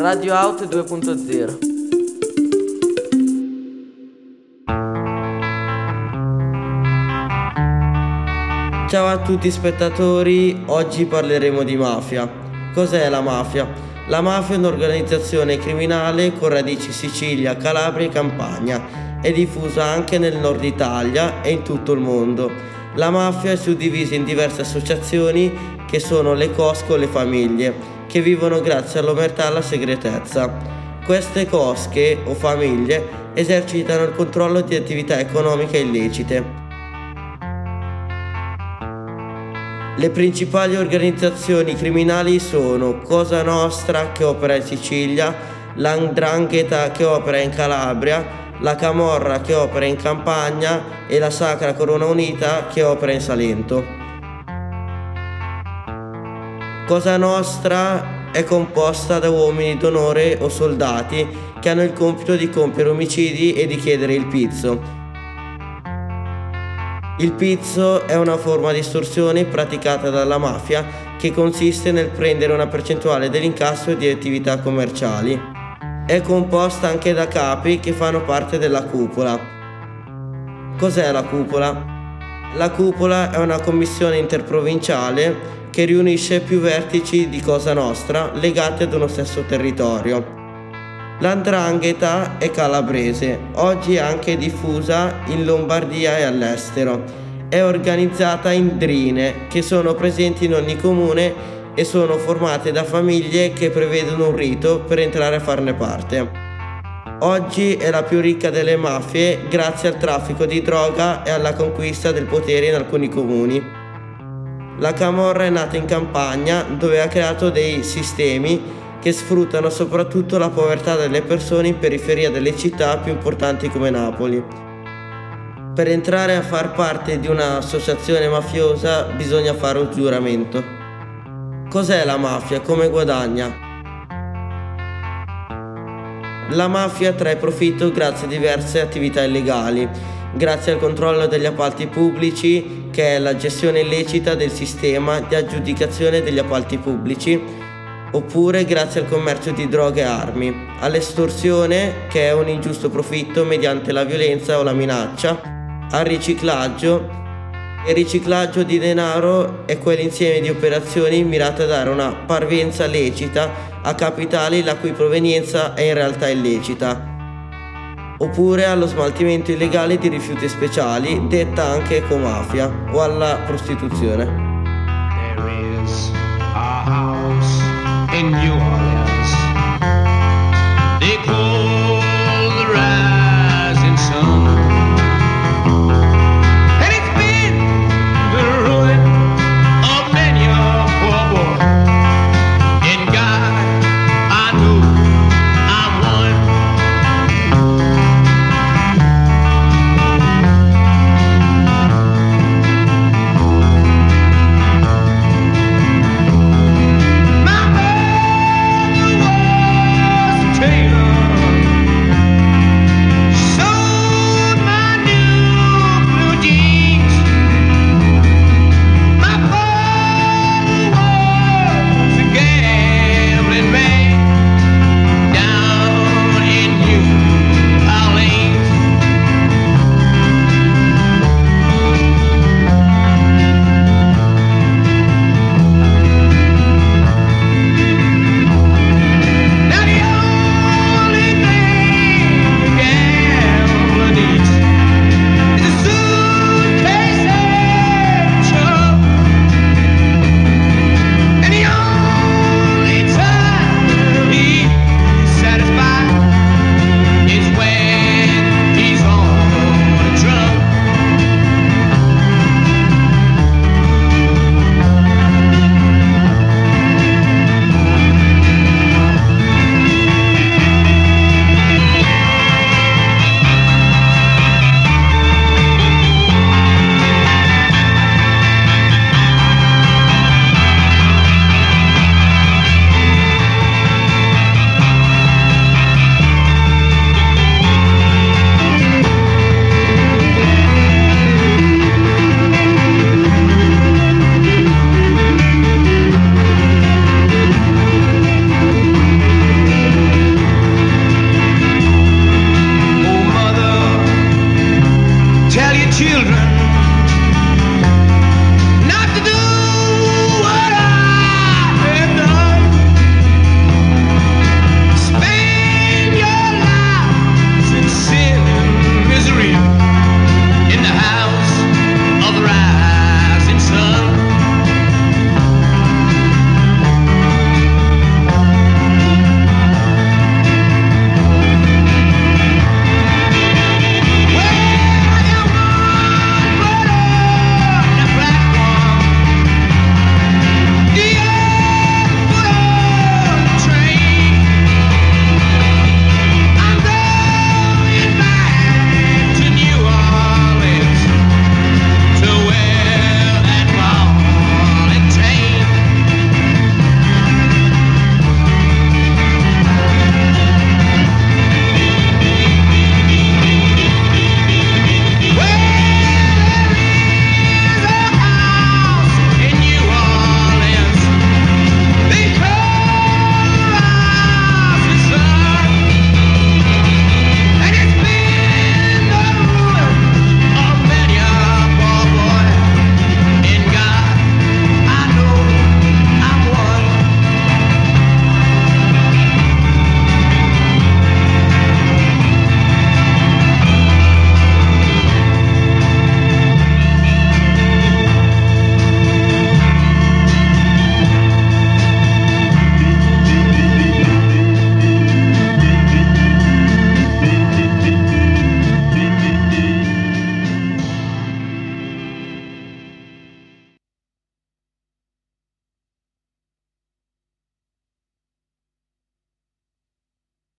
Radio Out 2.0. Ciao a tutti spettatori, oggi parleremo di mafia. Cos'è la mafia? La mafia è un'organizzazione criminale con radici in Sicilia, Calabria e Campania. È diffusa anche nel nord Italia e in tutto il mondo. La mafia è suddivisa in diverse associazioni che sono le cosche o le famiglie, che vivono grazie all'omertà e alla segretezza. Queste cosche o famiglie esercitano il controllo di attività economiche illecite. Le principali organizzazioni criminali sono Cosa Nostra, che opera in Sicilia, la 'ndrangheta, che opera in Calabria, la Camorra, che opera in Campania, e la Sacra Corona Unita, che opera in Salento. Cosa Nostra è composta da uomini d'onore o soldati che hanno il compito di compiere omicidi e di chiedere il pizzo. Il pizzo è una forma di estorsione praticata dalla mafia che consiste nel prendere una percentuale dell'incasso di attività commerciali. È composta anche da capi che fanno parte della cupola. Cos'è la cupola? La cupola è una commissione interprovinciale che riunisce più vertici di Cosa Nostra legati ad uno stesso territorio. La 'ndrangheta è calabrese, oggi è anche diffusa in Lombardia e all'estero. È organizzata in drine che sono presenti in ogni comune e sono formate da famiglie che prevedono un rito per entrare a farne parte. Oggi è la più ricca delle mafie grazie al traffico di droga e alla conquista del potere in alcuni comuni. La Camorra è nata in Campania, dove ha creato dei sistemi che sfruttano soprattutto la povertà delle persone in periferia delle città più importanti come Napoli. Per entrare a far parte di un'associazione mafiosa bisogna fare un giuramento. Cos'è la mafia? Come guadagna? La mafia trae profitto grazie a diverse attività illegali, grazie al controllo degli appalti pubblici, che è la gestione illecita del sistema di aggiudicazione degli appalti pubblici, oppure grazie al commercio di droghe e armi, all'estorsione, che è un ingiusto profitto mediante la violenza o la minaccia, al riciclaggio. Il riciclaggio di denaro è quell'insieme di operazioni mirate a dare una parvenza lecita a capitali la cui provenienza è in realtà illecita, oppure allo smaltimento illegale di rifiuti speciali, detta anche ecomafia, o alla prostituzione.